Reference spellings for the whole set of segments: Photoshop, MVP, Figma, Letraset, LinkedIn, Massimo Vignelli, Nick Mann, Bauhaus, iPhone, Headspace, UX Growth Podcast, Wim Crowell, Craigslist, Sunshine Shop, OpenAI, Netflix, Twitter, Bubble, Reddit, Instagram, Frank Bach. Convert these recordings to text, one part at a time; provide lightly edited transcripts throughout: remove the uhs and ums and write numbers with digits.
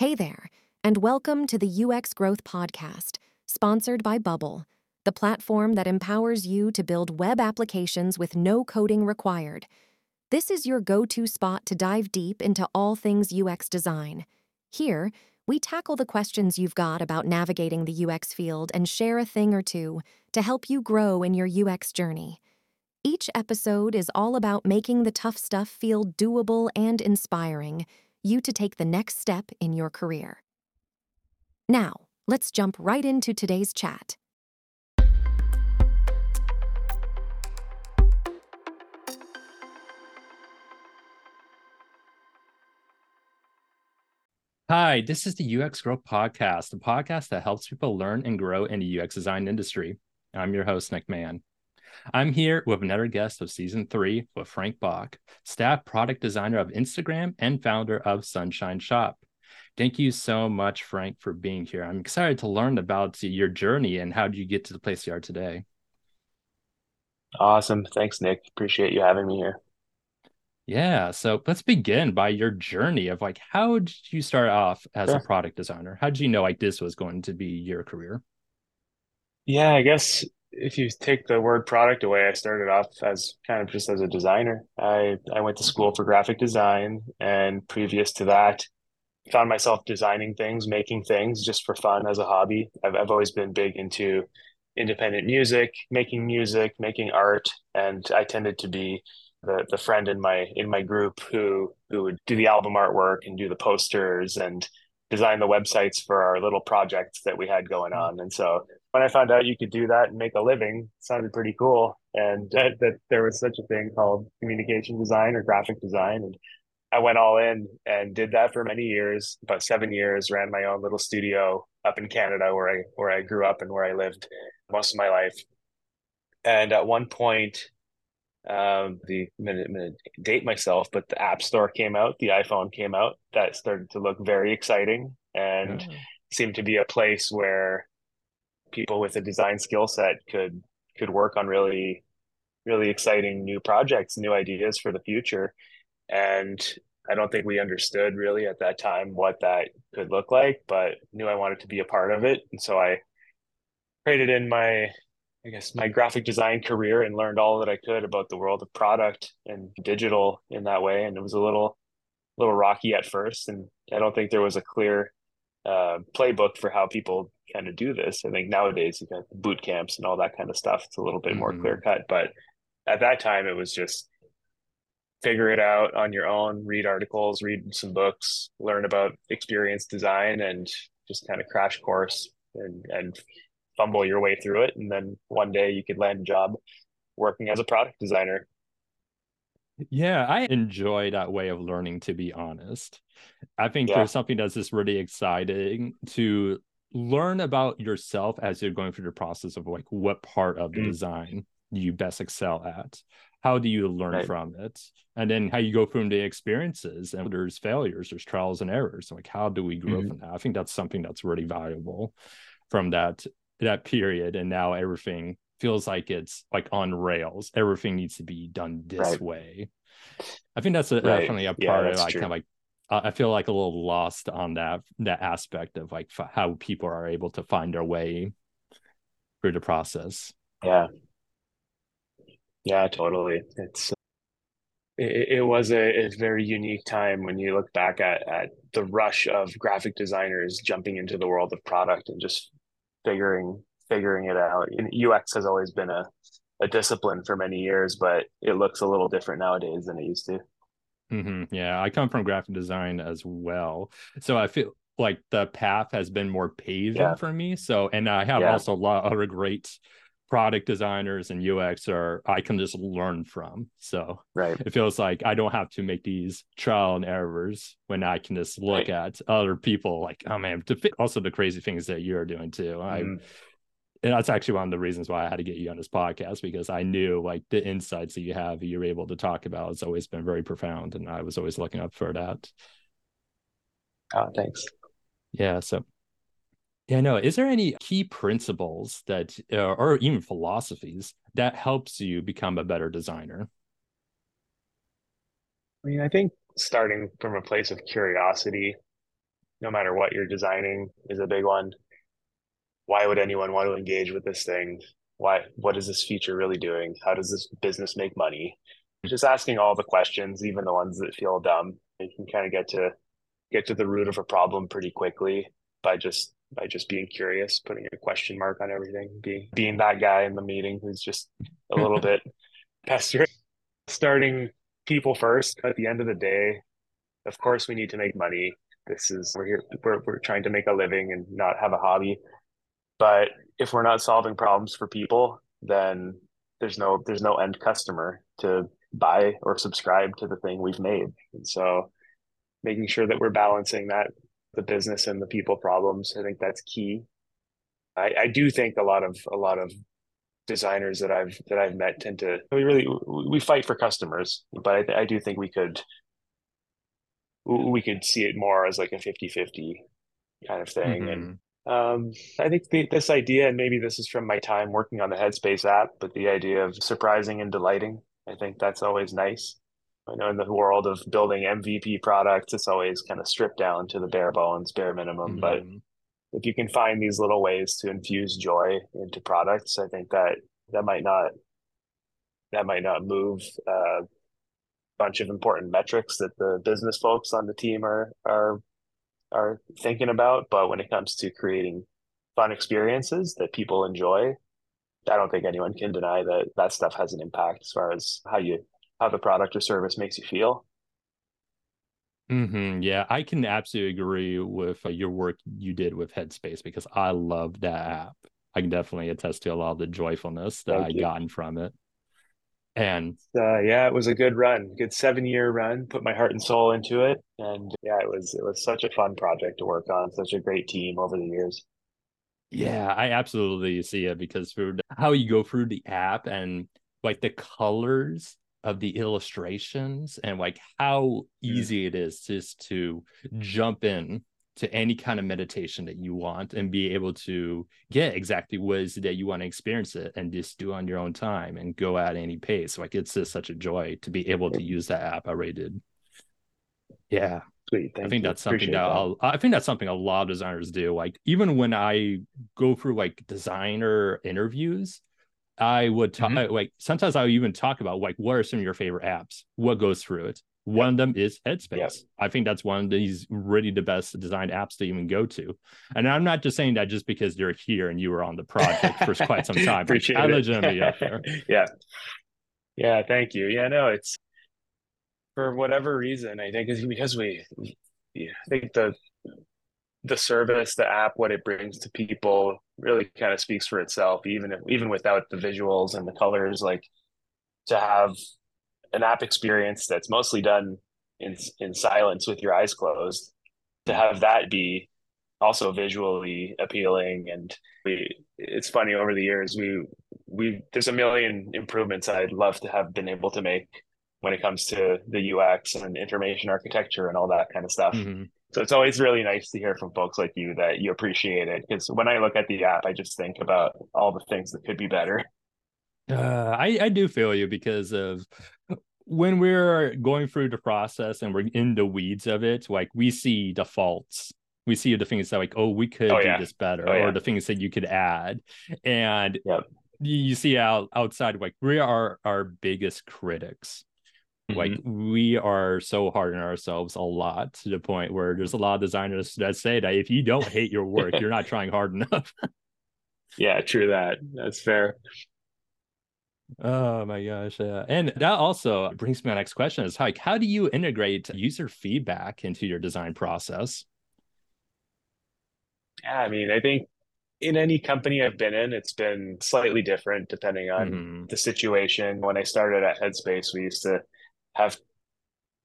Hey there, and welcome to the UX Growth Podcast, sponsored by Bubble, the platform that empowers you to build web applications with no coding required. This is your go-to spot to dive deep into all things UX design. Here, we tackle the questions you've got about navigating the UX field and share a thing or two to help you grow in your UX journey. Each episode is all about making the tough stuff feel doable and inspiring, you to take the next step in your career. Now, let's jump right into today's chat. Hi, this is the UX Growth Podcast, the podcast that helps people learn and grow in the UX design industry. I'm your host, Nick Mann. I'm here with another guest of Season 3 with Frank Bach, staff product designer of Instagram and founder of Sunshine Shop. Thank you so much, Frank, for being here. I'm excited to learn about your journey and how you get to the place you are today. Awesome. Thanks, Nick. Appreciate you having me here. Yeah. So let's begin by your journey of how did you start off as a product designer? How did you know this was going to be your career? Yeah, I guess if you take the word product away, I started off as kind of just as a designer. I went to school for graphic design, and previous to that, found myself designing things, making things just for fun as a hobby. I've always been big into independent music, making art, and I tended to be the friend in my group who would do the album artwork and do the posters and design the websites for our little projects that we had going on. And so when I found out you could do that and make a living, it sounded pretty cool. And that there was such a thing called communication design or graphic design. And I went all in and did that for many years, about 7 years, ran my own little studio up in Canada where I grew up and where I lived most of my life. And at one point, I'm going to date myself, but the App Store came out, the iPhone came out. That started to look very exciting and seemed to be a place where people with a design skill set could work on really, really exciting new projects, new ideas for the future. And I don't think we understood really at that time what that could look like, but knew I wanted to be a part of it. And so I traded in my graphic design career and learned all that I could about the world of product and digital in that way. And it was a little rocky at first. And I don't think there was a clear playbook for how people kind of do this. I think nowadays you've got boot camps and all that kind of stuff. It's a little bit more clear cut, but at that time it was just figure it out on your own, read articles, read some books, learn about experience design, and just kind of crash course and fumble your way through it. And then one day you could land a job working as a product designer. Yeah, I enjoy that way of learning, to be honest. I think there's something that's just really exciting to learn about yourself as you're going through the process of what part of the design you best excel at. How do you learn from it? And then how you go from the experiences, and there's failures, there's trials and errors. So how do we grow from that? I think that's something that's really valuable from that period. And now everything feels like it's on rails. Everything needs to be done this way. I think that's definitely a part of I feel a little lost on that aspect of how people are able to find their way through the process. Yeah, totally. It was a very unique time when you look back at the rush of graphic designers jumping into the world of product and just figuring it out. And UX has always been a discipline for many years, but it looks a little different nowadays than it used to. Yeah, I come from graphic design as well. So I feel like the path has been more paved for me. So, and I have also a lot of other great product designers and UX I can just learn from. So it feels like I don't have to make these trial and errors when I can just look at other people oh man, to fit also the crazy things that you're doing too. And that's actually one of the reasons why I had to get you on this podcast, because I knew the insights that you have, you're able to talk about, it's always been very profound. And I was always looking up for that. Oh, thanks. Yeah. So, is there any key principles that, or even philosophies that helps you become a better designer? I mean, I think starting from a place of curiosity no matter what you're designing is a big one. Why would anyone want to engage with this thing? Why? What is this feature really doing? How does this business make money? Just asking all the questions, even the ones that feel dumb. You can kind of get to the root of a problem pretty quickly by just being curious, putting a question mark on everything, being that guy in the meeting who's just a little bit pestering. Starting people first. At the end of the day, of course, we need to make money. We're trying to make a living and not have a hobby. But if we're not solving problems for people, then there's no end customer to buy or subscribe to the thing we've made. And so making sure that we're balancing that, the business and the people problems, I think that's key. I do think a lot of designers that I've met tend to, we fight for customers, but I do think we could see it more as like a 50-50 kind of thing. Mm-hmm. And I think this idea, and maybe this is from my time working on the Headspace app, but the idea of surprising and delighting, I think that's always nice. I know in the world of building MVP products, it's always kind of stripped down to the bare bones, bare minimum. Mm-hmm. But if you can find these little ways to infuse joy into products, I think that might not move a bunch of important metrics that the business folks on the team are thinking about. But when it comes to creating fun experiences that people enjoy, I don't think anyone can deny that stuff has an impact as far as how the product or service makes you feel. Mm-hmm. Yeah, I can absolutely agree with your work you did with Headspace, because I love that app. I can definitely attest to a lot of the joyfulness that I gotten from it. And yeah, it was a good run, good 7-year run, put my heart and soul into it. And yeah, it was such a fun project to work on, such a great team over the years. Yeah, I absolutely see it, because through how you go through the app and like the colors of the illustrations and like how easy it is just to jump in to any kind of meditation that you want and be able to get exactly what it is that you want to experience it and just do on your own time and go at any pace. Like, it's just such a joy to be able to use that app. I really did. Yeah. Sweet. I think that's something I think that's something a lot of designers do. Like, even when I go through like designer interviews, I would talk, mm-hmm. like sometimes I would even talk about like, what are some of your favorite apps? What goes through it? One of them is Headspace. Yep. I think that's one of these really the best designed apps to even go to. And I'm not just saying that just because you're here and you were on the project for quite some time. I legitimately up there. Yeah. Yeah. Thank you. Yeah. No, it's for whatever reason, I think it's because the service, the app, what it brings to people really kind of speaks for itself, even without the visuals and the colors. Like, to have an app experience that's mostly done in silence with your eyes closed, to have that be also visually appealing. And it's funny, over the years, there's a million improvements I'd love to have been able to make when it comes to the UX and information architecture and all that kind of stuff. Mm-hmm. So it's always really nice to hear from folks like you that you appreciate it. Because when I look at the app, I just think about all the things that could be better. I do feel you, because of when we're going through the process and we're in the weeds of it, like, we see the faults. We see the things that like, oh, we could do this better, or the things that you could add. And you see outside, like, we are our biggest critics. Like, mm-hmm. we are so hard on ourselves a lot, to the point where there's a lot of designers that say that if you don't hate your work, you're not trying hard enough. Yeah, true that. That's fair. Oh my gosh. Yeah. And that also brings me to my next question, is like, how do you integrate user feedback into your design process? Yeah, I mean, I think in any company I've been in, it's been slightly different depending on the situation. When I started at Headspace,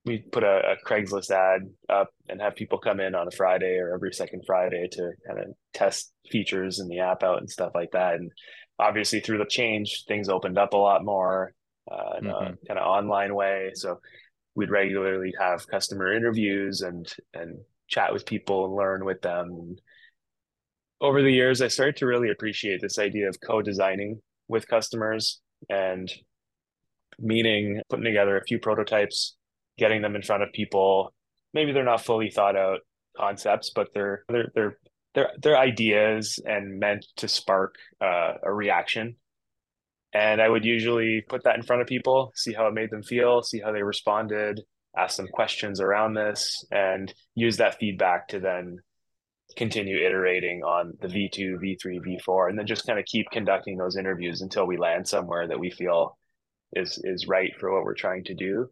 we put a Craigslist ad up and have people come in on a Friday or every second Friday to kind of test features in the app out and stuff like that. And obviously through the change, things opened up a lot more in a kind of online way. So we'd regularly have customer interviews and chat with people and learn with them. And over the years, I started to really appreciate this idea of co-designing with customers, and meaning putting together a few prototypes, getting them in front of people. Maybe they're not fully thought out, concepts, but they're ideas and meant to spark a reaction. And I would usually put that in front of people, see how it made them feel, see how they responded, ask them questions around this, and use that feedback to then continue iterating on the V2, V3, V4, and then just kind of keep conducting those interviews until we land somewhere that we feel is right for what we're trying to do.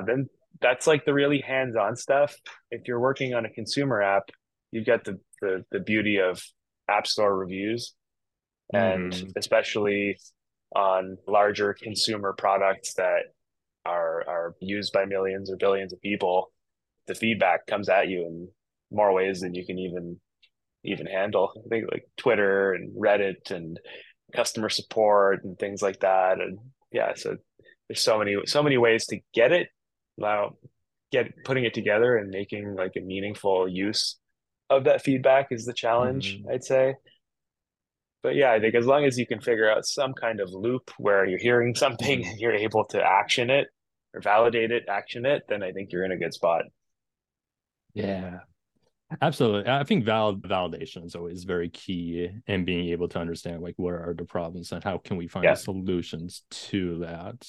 And then that's like the really hands-on stuff. If you're working on a consumer app, you've got the beauty of App Store reviews. And especially on larger consumer products that are used by millions or billions of people, the feedback comes at you in more ways than you can even handle. I think like Twitter and Reddit and customer support and things like that. And yeah, so there's so many ways to get it. Now, putting it together and making like a meaningful use of that feedback is the challenge, I'd say. But yeah, I think as long as you can figure out some kind of loop where you're hearing something and you're able to action it or validate it, action it, then I think you're in a good spot. Yeah, absolutely. I think validation is always very key, and being able to understand like what are the problems and how can we find solutions to that.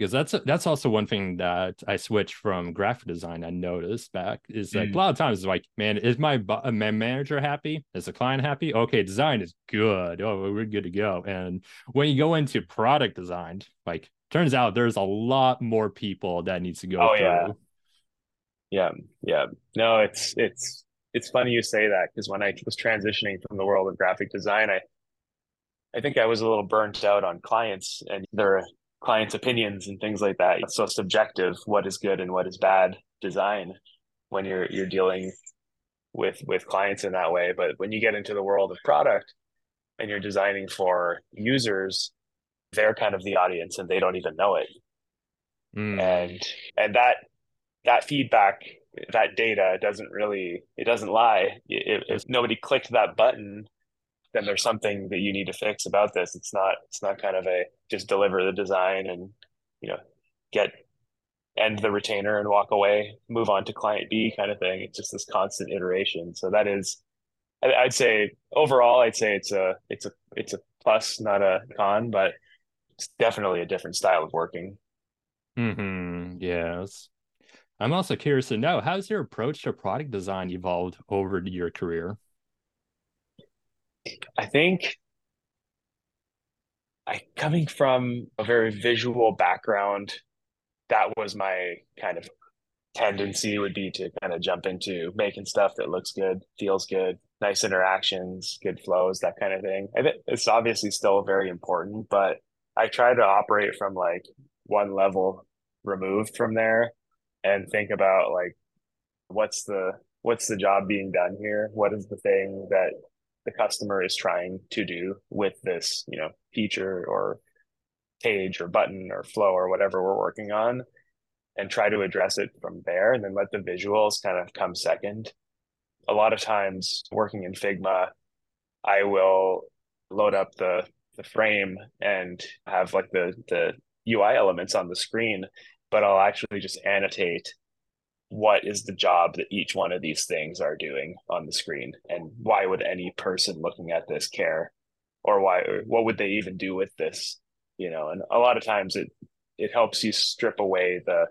Because that's also one thing that I switched from graphic design. I noticed back is like a lot of times it's like, man, is my manager happy? Is the client happy? Okay, design is good. Oh, we're good to go. And when you go into product design, like turns out there's a lot more people that needs to go through. Yeah. No, it's funny you say that, because when I was transitioning from the world of graphic design, I think I was a little burnt out on clients and their clients' opinions and things like that. It's so subjective, what is good and what is bad design when you're dealing with clients in that way. But when you get into the world of product and you're designing for users, they're kind of the audience and they don't even know it. And that feedback, that data doesn't lie. If nobody clicked that button, then there's something that you need to fix about this. It's not kind of a just deliver the design and, you know, end the retainer and walk away, move on to client B kind of thing. It's just this constant iteration. So that is, I'd say overall, it's a plus, not a con, but it's definitely a different style of working. Yes. I'm also curious to know, how's your approach to product design evolved over your career? I think coming from a very visual background, that was my kind of tendency, would be to kind of jump into making stuff that looks good, feels good, nice interactions, good flows, that kind of thing. I think it's obviously still very important, but I try to operate from like one level removed from there and think about like, what's the job being done here? What is the thing that the customer is trying to do with this, you know, feature or page or button or flow or whatever we're working on, and try to address it from there, and then let the visuals kind of come second. A lot of times working in Figma, I will load up the frame and have like the UI elements on the screen, but I'll actually just annotate what is the job that each one of these things are doing on the screen, and why would any person looking at this care, or what would they even do with this, you know? And a lot of times it helps you strip away the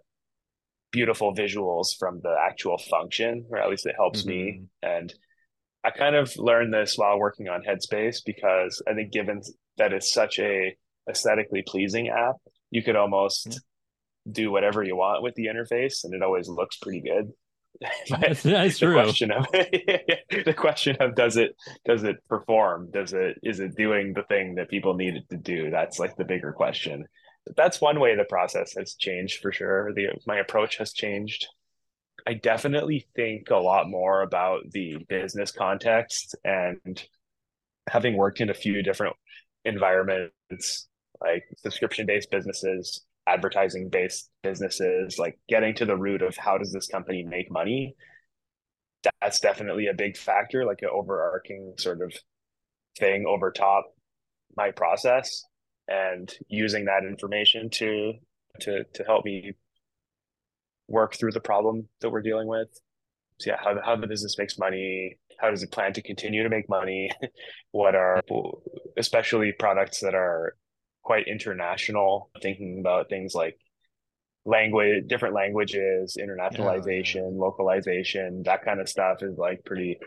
beautiful visuals from the actual function, or at least it helps me. And I kind of learned this while working on Headspace, because I think given that it's such a aesthetically pleasing app, you could almost do whatever you want with the interface and it always looks pretty good. That's true. The question of does it perform? Is it doing the thing that people need it to do? That's like the bigger question. That's one way the process has changed for sure. My approach has changed. I definitely think a lot more about the business context, and having worked in a few different environments, like subscription-based businesses, advertising-based businesses, like getting to the root of how does this company make money? That's definitely a big factor, like an overarching sort of thing over top my process, and using that information to help me work through the problem that we're dealing with. So yeah, how the business makes money, how does it plan to continue to make money? What are, especially products that are quite international, thinking about things like language, different languages, internationalization, localization, that kind of stuff is like pretty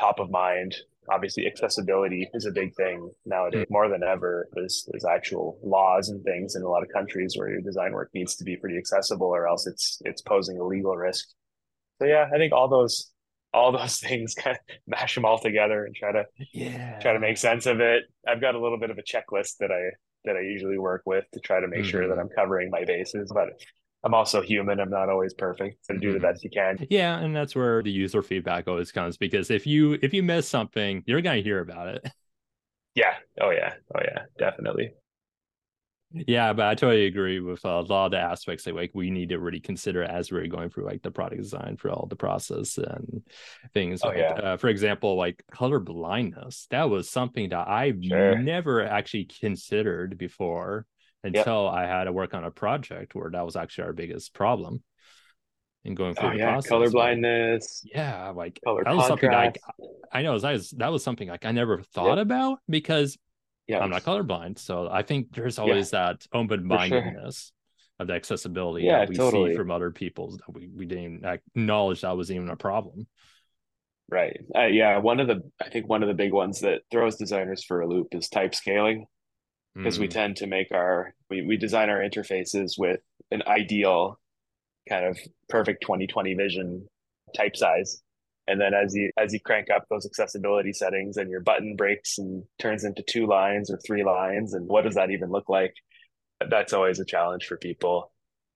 top of mind. Obviously, accessibility is a big thing nowadays, more than ever. There's actual laws and things in a lot of countries where your design work needs to be pretty accessible, or else it's posing a legal risk. So yeah, I think all those things, kind of mash them all together and try to make sense of it. I've got a little bit of a checklist that I usually work with to try to make sure that I'm covering my bases, but I'm also human. I'm not always perfect, so do the best you can. Yeah, and that's where the user feedback always comes, because if you miss something, you're going to hear about it. Yeah. Oh yeah. Definitely. Yeah, but I totally agree with a lot of the aspects that like we need to really consider as we're going through like the product design for all the process and things. For example, like color blindness. That was something that I've never actually considered before until I had to work on a project where that was actually our biggest problem in going through the process. Color blindness. Yeah, like color that was contrast. Something that I know that was something like I never thought about, because I'm not colorblind. So I think there's always that open-mindedness of the accessibility that we see from other people that we didn't acknowledge that was even a problem. Right. I think one of the big ones that throws designers for a loop is type scaling, because we tend to make we design our interfaces with an ideal kind of perfect 2020 vision type size. And then as you crank up those accessibility settings and your button breaks and turns into 2 lines or 3 lines, and what does that even look like? That's always a challenge for people.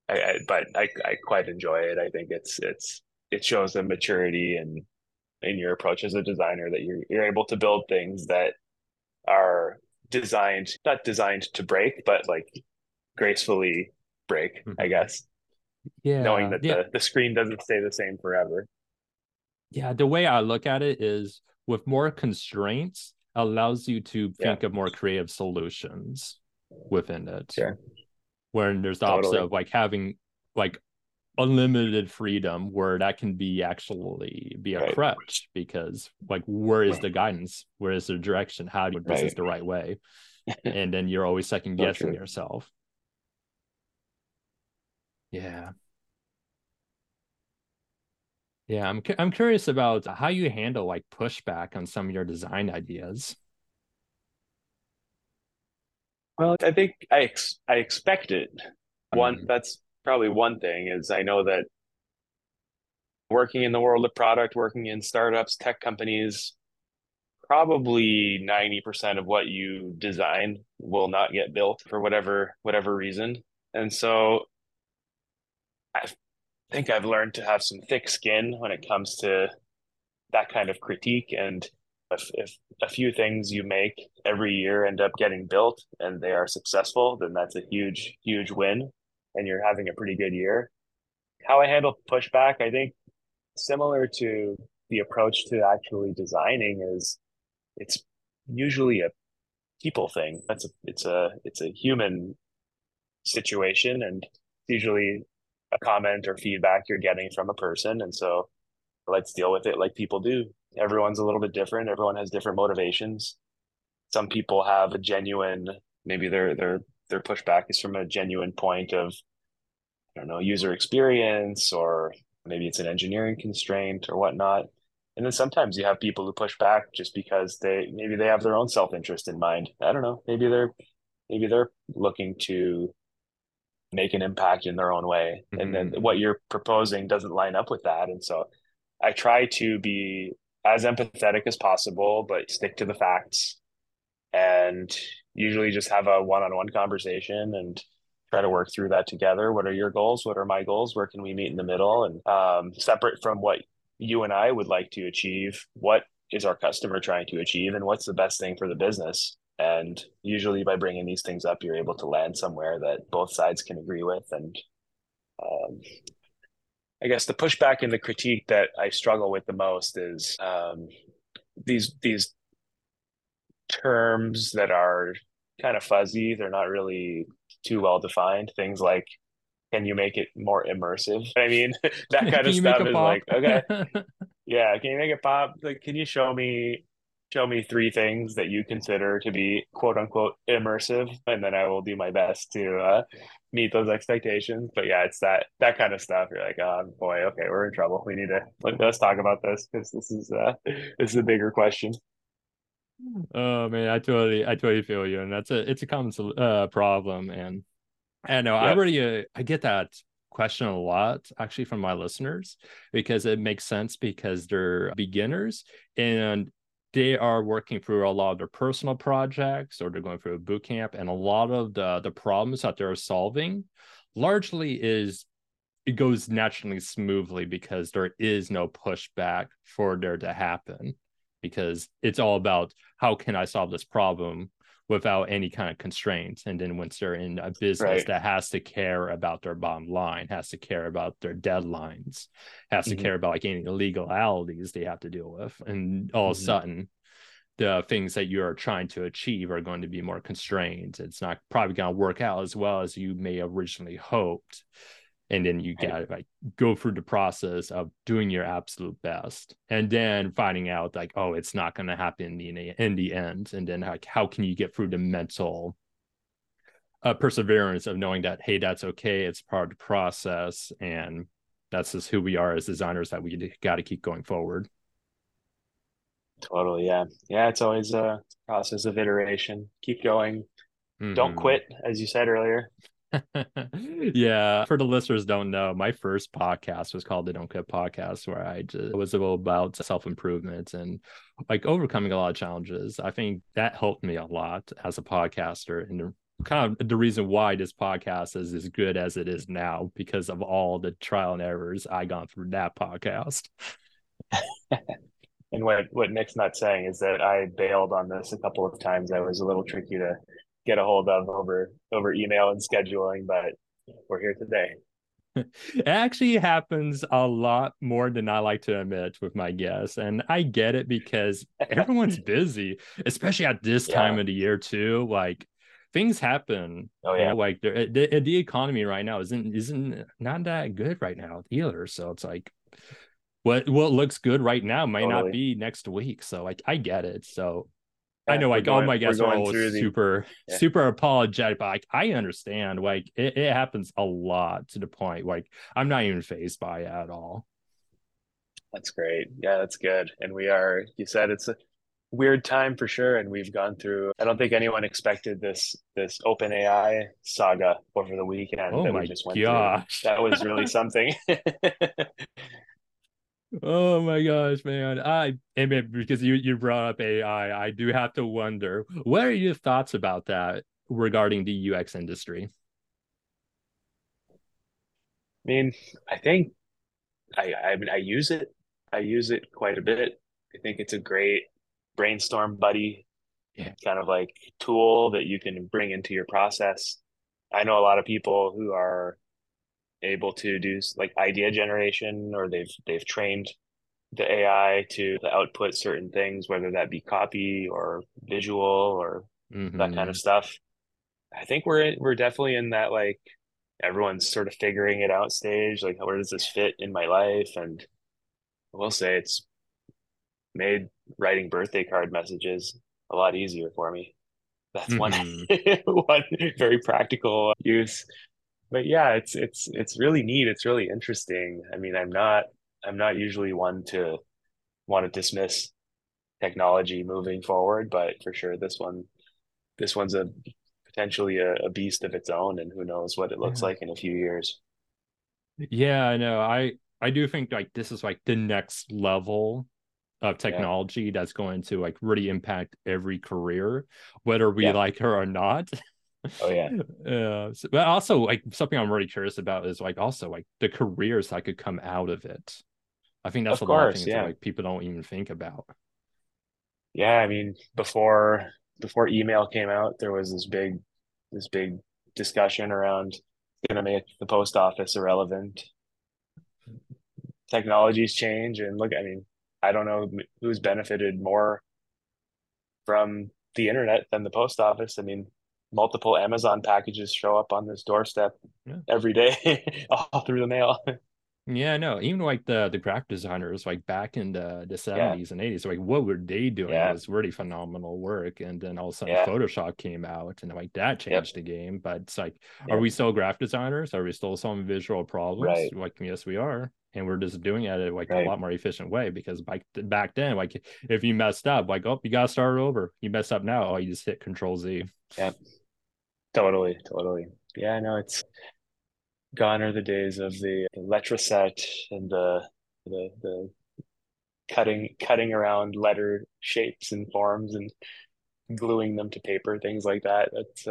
But I quite enjoy it. I think it shows a maturity in your approach as a designer, that you're able to build things that are not designed to break, but like gracefully break, I guess. Yeah. Knowing that the screen doesn't stay the same forever. Yeah, the way I look at it is, with more constraints allows you to think of more creative solutions within it. Sure. When there's the opposite of like having like unlimited freedom, where that can be actually be a crutch, because like where is the guidance? Where is the direction? How do you this is the right way? And then you're always second guessing yourself. Yeah. Yeah, I'm curious about how you handle like pushback on some of your design ideas. Well, I think I expect it. That's probably one thing, is I know that working in the world of product, working in startups, tech companies, probably 90% of what you design will not get built for whatever reason. And so I think I've learned to have some thick skin when it comes to that kind of critique. And if a few things you make every year end up getting built and they are successful, then that's a huge, huge win, and you're having a pretty good year. How I handle pushback, I think similar to the approach to actually designing, is it's usually a people thing. It's a human situation, and usually a comment or feedback you're getting from a person. And so let's deal with it like people do. Everyone's a little bit different. Everyone has different motivations. Some people have a genuine, maybe their pushback is from a genuine point of, I don't know, user experience, or maybe it's an engineering constraint or whatnot. And then sometimes you have people who push back just because maybe they have their own self-interest in mind. I don't know. Maybe they're looking to make an impact in their own way. And then what you're proposing doesn't line up with that. And so I try to be as empathetic as possible, but stick to the facts, and usually just have a one-on-one conversation and try to work through that together. What are your goals? What are my goals? Where can we meet in the middle? And separate from what you and I would like to achieve, what is our customer trying to achieve, and what's the best thing for the business? And usually by bringing these things up, you're able to land somewhere that both sides can agree with. And I guess the pushback and the critique that I struggle with the most is these terms that are kind of fuzzy. They're not really too well defined. Things like Can you make it more immersive? I mean, that kind of stuff is like, okay, yeah. Can you make it pop? Like, can you show me three things that you consider to be quote unquote immersive? And then I will do my best to meet those expectations. But yeah, it's that kind of stuff. You're like, oh boy, okay, we're in trouble. We need to, let's talk about this, because this is a bigger question. Oh man, I totally feel you. And it's a common problem. And I know, yep. I get that question a lot actually from my listeners, because it makes sense, because they're beginners and they are working through a lot of their personal projects, or they're going through a boot camp, and a lot of the problems that they're solving largely it goes naturally smoothly, because there is no pushback for there to happen, because it's all about how can I solve this problem without any kind of constraints. And then once they're in a business that has to care about their bottom line, has to care about their deadlines, has to care about like any illegalities they have to deal with. And all of a sudden, the things that you're trying to achieve are going to be more constrained. It's not probably going to work out as well as you may originally hoped. And then you got to like go through the process of doing your absolute best, and then finding out like, oh, it's not going to happen in the end. And then like, how can you get through the mental perseverance of knowing that, hey, that's okay. It's part of the process. And that's just who we are as designers, that we got to keep going forward. Totally. Yeah. Yeah. It's always a process of iteration. Keep going. Don't quit, as you said earlier. Yeah, for the listeners don't know, my first podcast was called The Don't Quit Podcast, where I just was about self-improvement and like overcoming a lot of challenges. I think that helped me a lot as a podcaster, and kind of the reason why this podcast is as good as it is now, because of all the trial and errors I got through that podcast. And what Nick's not saying is that I bailed on this a couple of times. I was a little tricky to get a hold of over email and scheduling, but we're here today. It actually happens a lot more than I like to admit with my guests, and I get it, because everyone's busy, especially at this time of the year too. Like, things happen. Oh yeah, you know, like the economy right now isn't not that good right now either. So it's like what looks good right now might not be next week. So like, I get it. So I know, like, all my guests are always super apologetic, but like, I understand, like, it happens a lot, to the point, like, I'm not even phased by it at all. That's great. Yeah, that's good. And you said it's a weird time for sure. And we've gone through, I don't think anyone expected this OpenAI saga over the weekend. Oh my gosh. That was really something. Oh my gosh, man. Because you brought up AI, I do have to wonder, what are your thoughts about that regarding the UX industry? I mean, I think I use it. I use it quite a bit. I think it's a great brainstorm buddy kind of like tool that you can bring into your process. I know a lot of people who are able to do like idea generation, or they've trained the AI to output certain things, whether that be copy or visual or that kind of stuff. I think we're definitely in that, like, everyone's sort of figuring it out stage, like, where does this fit in my life? And I will say it's made writing birthday card messages a lot easier for me. That's one very practical use. But yeah, it's really neat. It's really interesting. I mean, I'm not usually one to want to dismiss technology moving forward, but for sure this one's a potentially a beast of its own, and who knows what it looks like in a few years. Yeah, I know. I do think like this is like the next level of technology that's going to like really impact every career, whether we like her or not. Oh yeah. So, but also like something I'm really curious about is like also like the careers that could come out of it. I think that's lot of things that like people don't even think about. Yeah, I mean, before email came out, there was this big discussion around gonna make the post office irrelevant. Technologies change, and look, I mean, I don't know who's benefited more from the internet than the post office. I mean, multiple Amazon packages show up on this doorstep every day, all through the mail. Yeah, no, even like the graphic designers, like back in the 70s and 80s, like what were they doing? It was really phenomenal work. And then all of a sudden Photoshop came out and like that changed the game. But it's like, are we still graphic designers? Are we still solving visual problems? Right. Like, yes, we are. And we're just doing it in like a lot more efficient way, because back then, like if you messed up, like, oh, you got to start over. You messed up now. Oh, you just hit Control Z. Yeah, totally. Totally. Yeah, I know. It's gone are the days of the Letraset and the cutting around letter shapes and forms and gluing them to paper, things like that. That's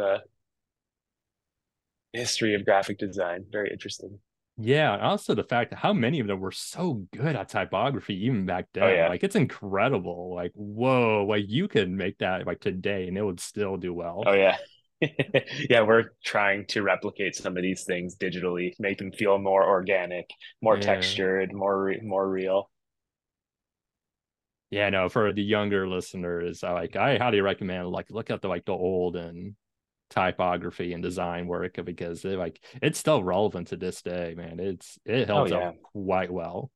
history of graphic design. Very interesting. Yeah, and also the fact that how many of them were so good at typography even back then. Like it's incredible. Like, whoa, like you could make that like today and it would still do well. Oh yeah. Yeah, we're trying to replicate some of these things digitally, make them feel more organic, more textured, more real. Yeah, no, for the younger listeners, I highly recommend look at the olden typography and design work, because it's still relevant to this day, man. It holds up quite well.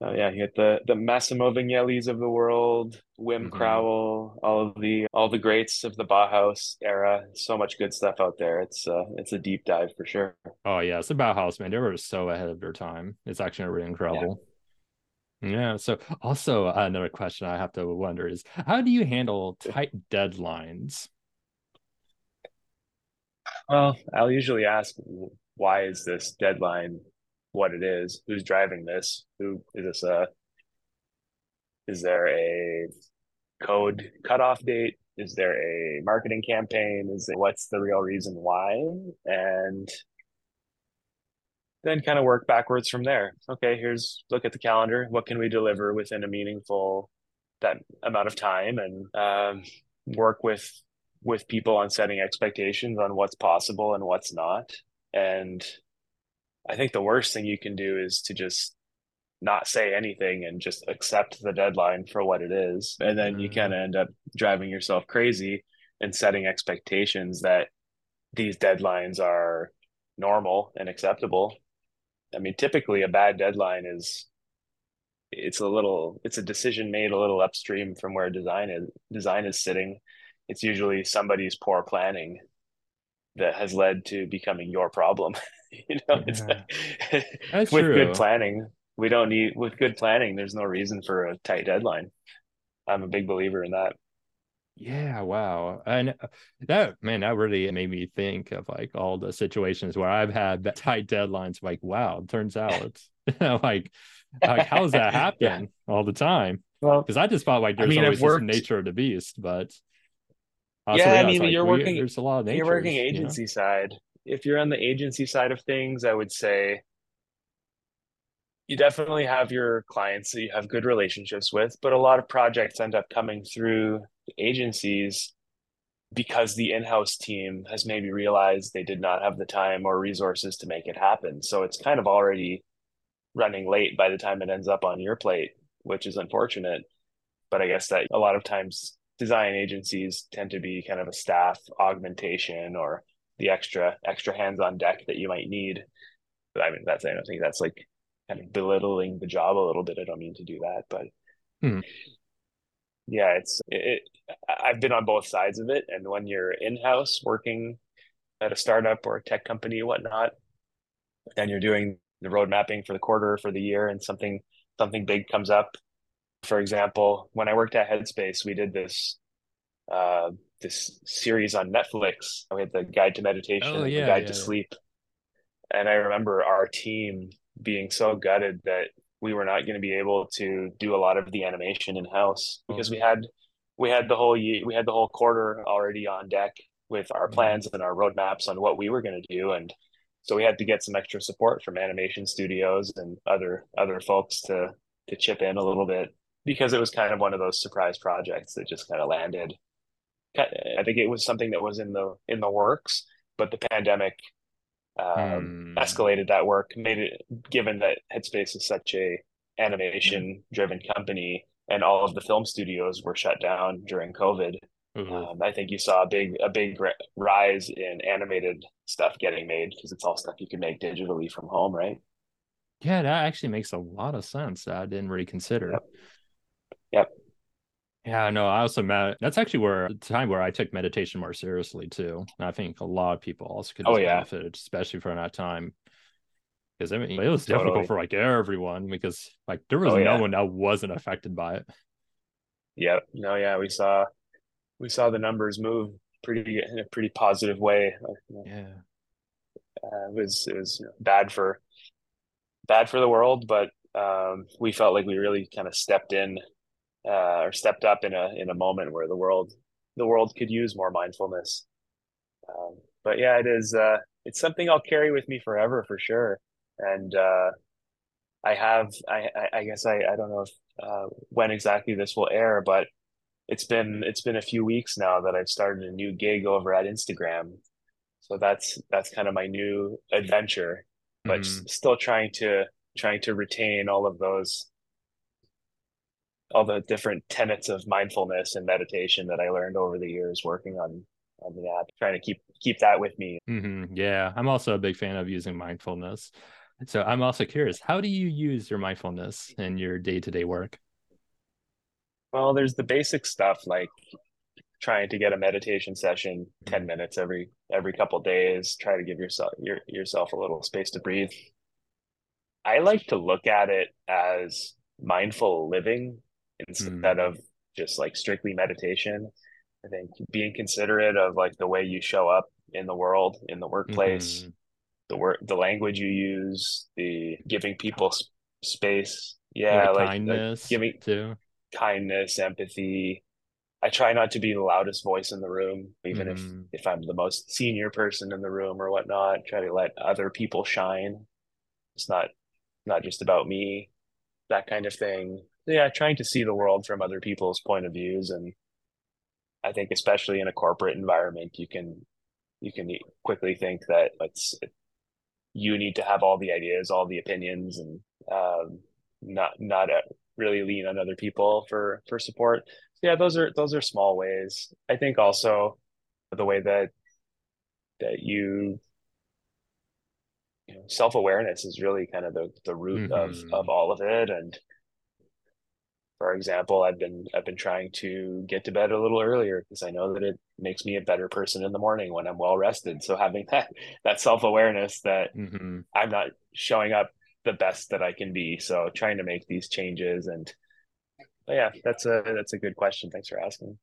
Oh yeah, you get the Massimo Vignellis of the world, Wim Crowell, all the greats of the Bauhaus era. So much good stuff out there. It's a deep dive for sure. Oh yeah, it's the Bauhaus, man. They were so ahead of their time. It's actually really incredible. Yeah. So also another question I have to wonder is, how do you handle tight deadlines? Well, I'll usually ask, why is this deadline what it is, who's driving this, is there a code cutoff date, is there a marketing campaign, what's the real reason why, and then kind of work backwards from there. Okay, look at the calendar, what can we deliver within a meaningful that amount of time, and work with people on setting expectations on what's possible and what's not. And I think the worst thing you can do is to just not say anything and just accept the deadline for what it is. And then you kind of end up driving yourself crazy and setting expectations that these deadlines are normal and acceptable. I mean, typically a bad deadline it's a decision made a little upstream from where design is sitting. It's usually somebody's poor planning that has led to becoming your problem. It's like, with true. Good planning, there's no reason for a tight deadline. I'm a big believer in that. Yeah, wow. And that really made me think of all the situations where I've had tight deadlines. Like, wow, it turns out it's like how does that happen all the time? Well, because I just thought there's always this nature of the beast, but there's a lot of natures, you're working agency side. If you're on the agency side of things, I would say you definitely have your clients that you have good relationships with, but a lot of projects end up coming through agencies because the in-house team has maybe realized they did not have the time or resources to make it happen. So it's kind of already running late by the time it ends up on your plate, which is unfortunate. But I guess that a lot of times design agencies tend to be kind of a staff augmentation, or the extra hands on deck that you might need. But I don't think that's kind of belittling the job a little bit. I don't mean to do that, but I've been on both sides of it. And when you're in-house working at a startup or a tech company, whatnot, and you're doing the road mapping for the quarter, for the year, and something big comes up. For example, when I worked at Headspace, we did this series on Netflix. We had the guide to meditation, the guide to sleep. And I remember our team being so gutted that we were not going to be able to do a lot of the animation in-house, because we had the whole year, we had the whole quarter already on deck with our plans and our roadmaps on what we were going to do. And so we had to get some extra support from animation studios and other folks to chip in a little bit, because it was kind of one of those surprise projects that just kind of landed. I think it was something that was in the works, but the pandemic escalated that work, made it, given that Headspace is such a animation driven company and all of the film studios were shut down during COVID. I think you saw a big rise in animated stuff getting made because it's all stuff you can make digitally from home, right? Yeah, that actually makes a lot of sense. I didn't really consider. Yep. Yeah, no, I also met. That's actually where the time where I took meditation more seriously too. And I think a lot of people also could benefit, especially from that time. Because I mean, it was difficult for like everyone because like there was no one that wasn't affected by it. Yeah. No. Yeah, we saw the numbers move in a pretty positive way. Yeah. It was bad for the world, but we felt like we really kind of stepped up in a moment where the world could use more mindfulness. But yeah, it is it's something I'll carry with me forever for sure. And I guess I don't know if when exactly this will air, but it's been a few weeks now that I've started a new gig over at Instagram. So that's kind of my new adventure, but still trying to retain all the different tenets of mindfulness and meditation that I learned over the years working on the app, trying to keep that with me. Mm-hmm. Yeah. I'm also a big fan of using mindfulness. So I'm also curious, how do you use your mindfulness in your day-to-day work? Well, there's the basic stuff like trying to get a meditation session 10 minutes every couple of days, try to give yourself a little space to breathe. I like to look at it as mindful living instead of just like strictly meditation. I think being considerate of like the way you show up in the world, in the workplace, the language you use, the giving people space. Yeah, like kindness, giving too. Kindness, empathy. I try not to be the loudest voice in the room, even if I'm the most senior person in the room or whatnot. Try to let other people shine. It's not just about me, that kind of thing. Yeah, trying to see the world from other people's point of views. And I think especially in a corporate environment, you can quickly think that you need to have all the ideas, all the opinions, and not really lean on other people for support. So yeah, those are small ways. I think also the way that you know, self-awareness is really kind of the root of all of it. And for example, I've been trying to get to bed a little earlier because I know that it makes me a better person in the morning when I'm well rested. So having that self-awareness that I'm not showing up the best that I can be. So trying to make these changes. And yeah, that's a good question. Thanks for asking.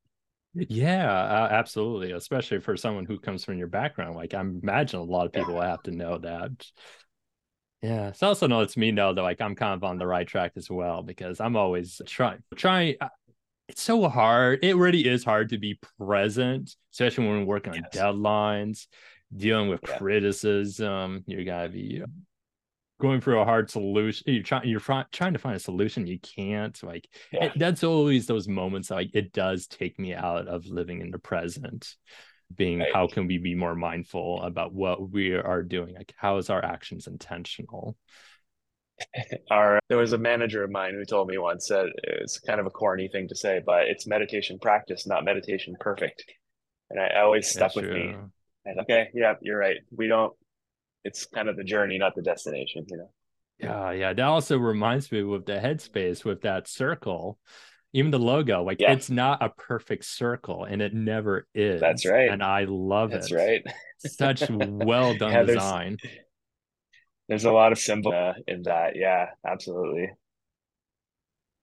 Yeah, absolutely. Especially for someone who comes from your background. Like I imagine a lot of people have to know that. Yeah. It's also no, it's me know that like I'm kind of on the right track as well, because I'm always trying. It's so hard. It really is hard to be present, especially when we're working on deadlines, dealing with criticism. You gotta be going through a hard solution. You're trying to find a solution. You can't that's always those moments. Like it does take me out of living in the present, being how can we be more mindful about what we are doing? Like how is our actions intentional? There was a manager of mine who told me once that it's kind of a corny thing to say, but it's meditation practice, not meditation perfect. And I always stuck with me. And okay. Yeah, you're right. It's kind of the journey, not the destination, you know? Yeah. That also reminds me with the Headspace, with that circle, even the logo, it's not a perfect circle and it never is. That's right. And I love it. That's right. Such well done design. There's a lot of symbol in that. Yeah, absolutely.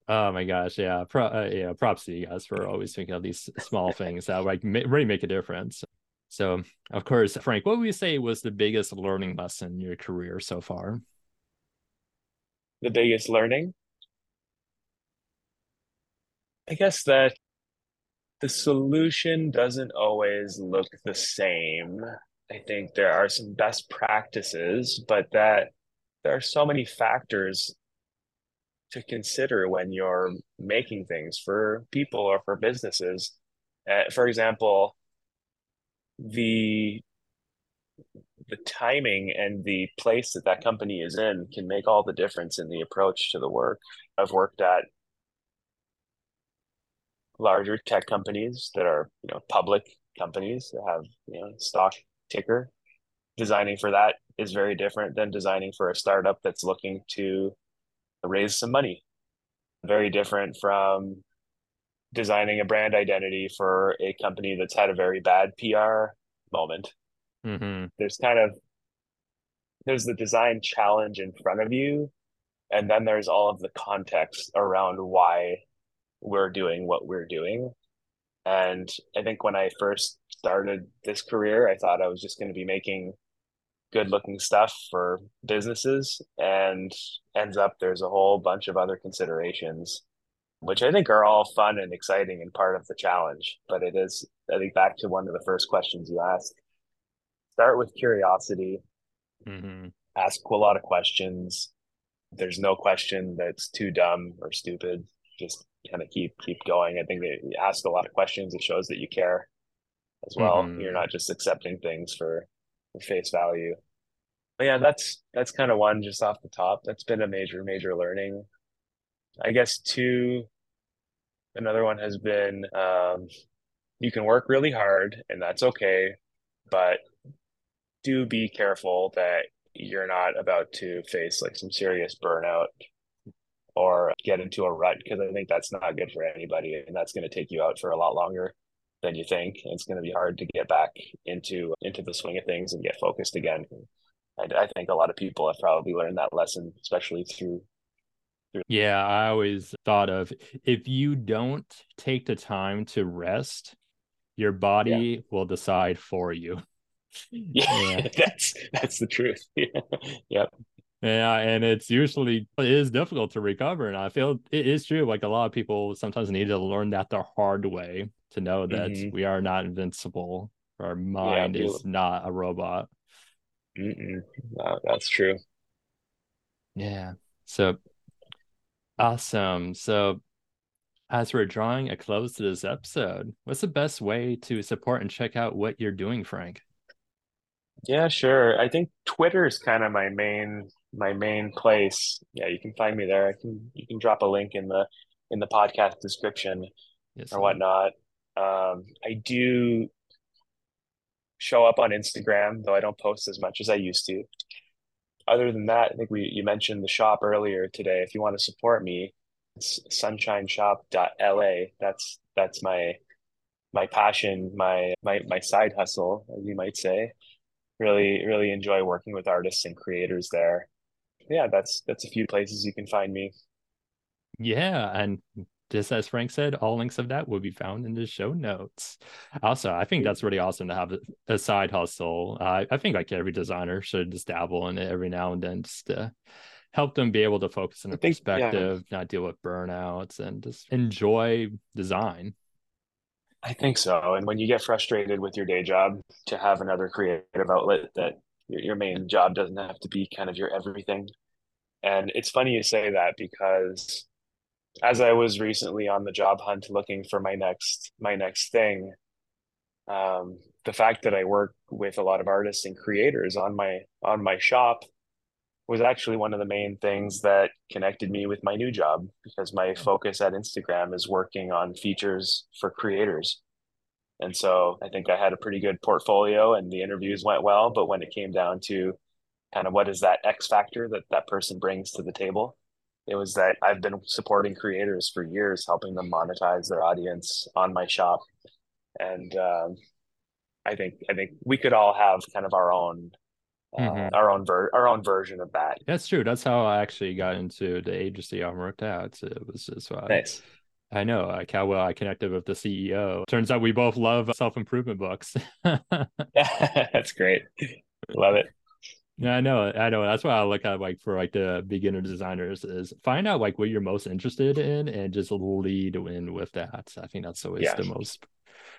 Oh my gosh. Yeah. Props to you guys for always thinking of these small things that really make a difference. So, of course, Frank, what would you say was the biggest learning lesson in your career so far? The biggest learning? I guess that the solution doesn't always look the same. I think there are some best practices, but that there are so many factors to consider when you're making things for people or for businesses. For example, the timing and the place that company is in can make all the difference in the approach to the work. I've worked at larger tech companies that are, you know, public companies that have, you know, stock ticker. Designing for that is very different than designing for a startup that's looking to raise some money. Very different from designing a brand identity for a company that's had a very bad PR moment. Mm-hmm. There's the design challenge in front of you, and then there's all of the context around why we're doing what we're doing. And I think when I first started this career, I thought I was just going to be making good looking stuff for businesses, and ends up there's a whole bunch of other considerations, which I think are all fun and exciting and part of the challenge. But it is, I think, back to one of the first questions you asked. Start with curiosity. Mm-hmm. Ask a lot of questions. There's no question that's too dumb or stupid. Just kind of keep going. I think that you ask a lot of questions. It shows that you care as well. Mm-hmm. You're not just accepting things for face value. But yeah, that's kind of one just off the top. That's been a major learning. I guess two, another one has been, you can work really hard and that's okay, but do be careful that you're not about to face like some serious burnout or get into a rut, because I think that's not good for anybody, and that's going to take you out for a lot longer than you think. It's going to be hard to get back into the swing of things and get focused again. And I think a lot of people have probably learned that lesson, especially through. Yeah, I always thought of, if you don't take the time to rest, your body will decide for you. Yeah. That's the truth. Yep. Yeah, and it is difficult to recover, and I feel it is true. Like, a lot of people sometimes need to learn that the hard way, to know that we are not invincible. Our mind is not a robot. No, that's true. Yeah. So. Awesome. So as we're drawing a close to this episode, what's the best way to support and check out what you're doing, Frank? Yeah, sure. I think Twitter is kind of my main place. Yeah, you can find me there. You can drop a link in the podcast description or whatnot. I do show up on Instagram, though I don't post as much as I used to. Other than that, I think you mentioned the shop earlier today. If you want to support me, it's sunshineshop.la. That's my passion, my side hustle, as you might say. Really enjoy working with artists and creators there. Yeah, that's a few places you can find me. Yeah, and just as Frank said, all links of that will be found in the show notes. Also, I think that's really awesome to have a side hustle. I think like every designer should just dabble in it every now and then, just to help them be able to focus on perspective, not deal with burnouts, and just enjoy design. I think so. And when you get frustrated with your day job, to have another creative outlet that your main job doesn't have to be kind of your everything. And it's funny you say that, because as I was recently on the job hunt looking for my next thing, the fact that I work with a lot of artists and creators on my shop was actually one of the main things that connected me with my new job, because my focus at Instagram is working on features for creators. And so I think I had a pretty good portfolio and the interviews went well, but when it came down to kind of what is that X factor that person brings to the table, it was that I've been supporting creators for years, helping them monetize their audience on my shop. And I think we could all have kind of our own our own version of that. That's true. That's how I actually got into the agency I worked at. It was just nice. I know, like, how well I connected with the CEO. Turns out we both love self-improvement books. That's great. Love it. Yeah, I know. That's why I look at, like, for like the beginner designers, is find out like what you're most interested in and just lead in with that. I think that's always the most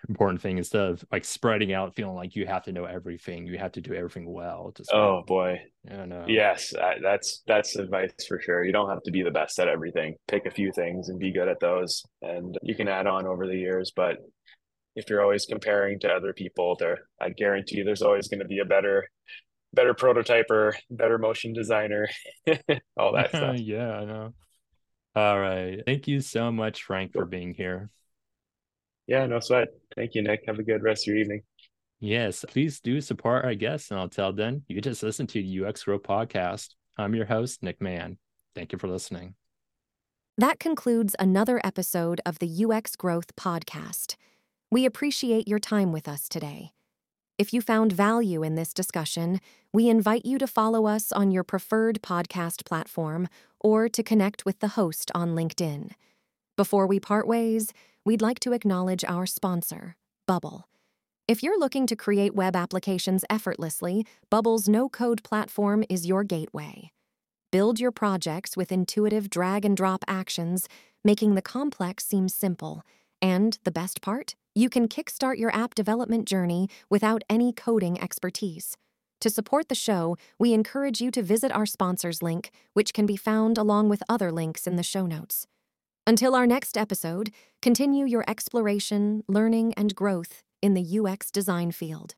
important thing, instead of like spreading out, feeling like you have to know everything, you have to do everything well. Oh boy. I don't know. Yes, that's advice for sure. You don't have to be the best at everything. Pick a few things and be good at those, and you can add on over the years. But if you're always comparing to other people, I guarantee there's always going to be a better prototyper, better motion designer, all that stuff. Yeah, I know. All right. Thank you so much, Frank, for being here. Yeah, no sweat. Thank you, Nick. Have a good rest of your evening. Yes, please do support our guests. And until then, you can just listen to the UX Growth Podcast. I'm your host, Nick Mann. Thank you for listening. That concludes another episode of the UX Growth Podcast. We appreciate your time with us today. If you found value in this discussion, we invite you to follow us on your preferred podcast platform or to connect with the host on LinkedIn. Before we part ways, we'd like to acknowledge our sponsor, Bubble. If you're looking to create web applications effortlessly, Bubble's no-code platform is your gateway. Build your projects with intuitive drag-and-drop actions, making the complex seem simple. And the best part? You can kickstart your app development journey without any coding expertise. To support the show, we encourage you to visit our sponsors link, which can be found along with other links in the show notes. Until our next episode, continue your exploration, learning, and growth in the UX design field.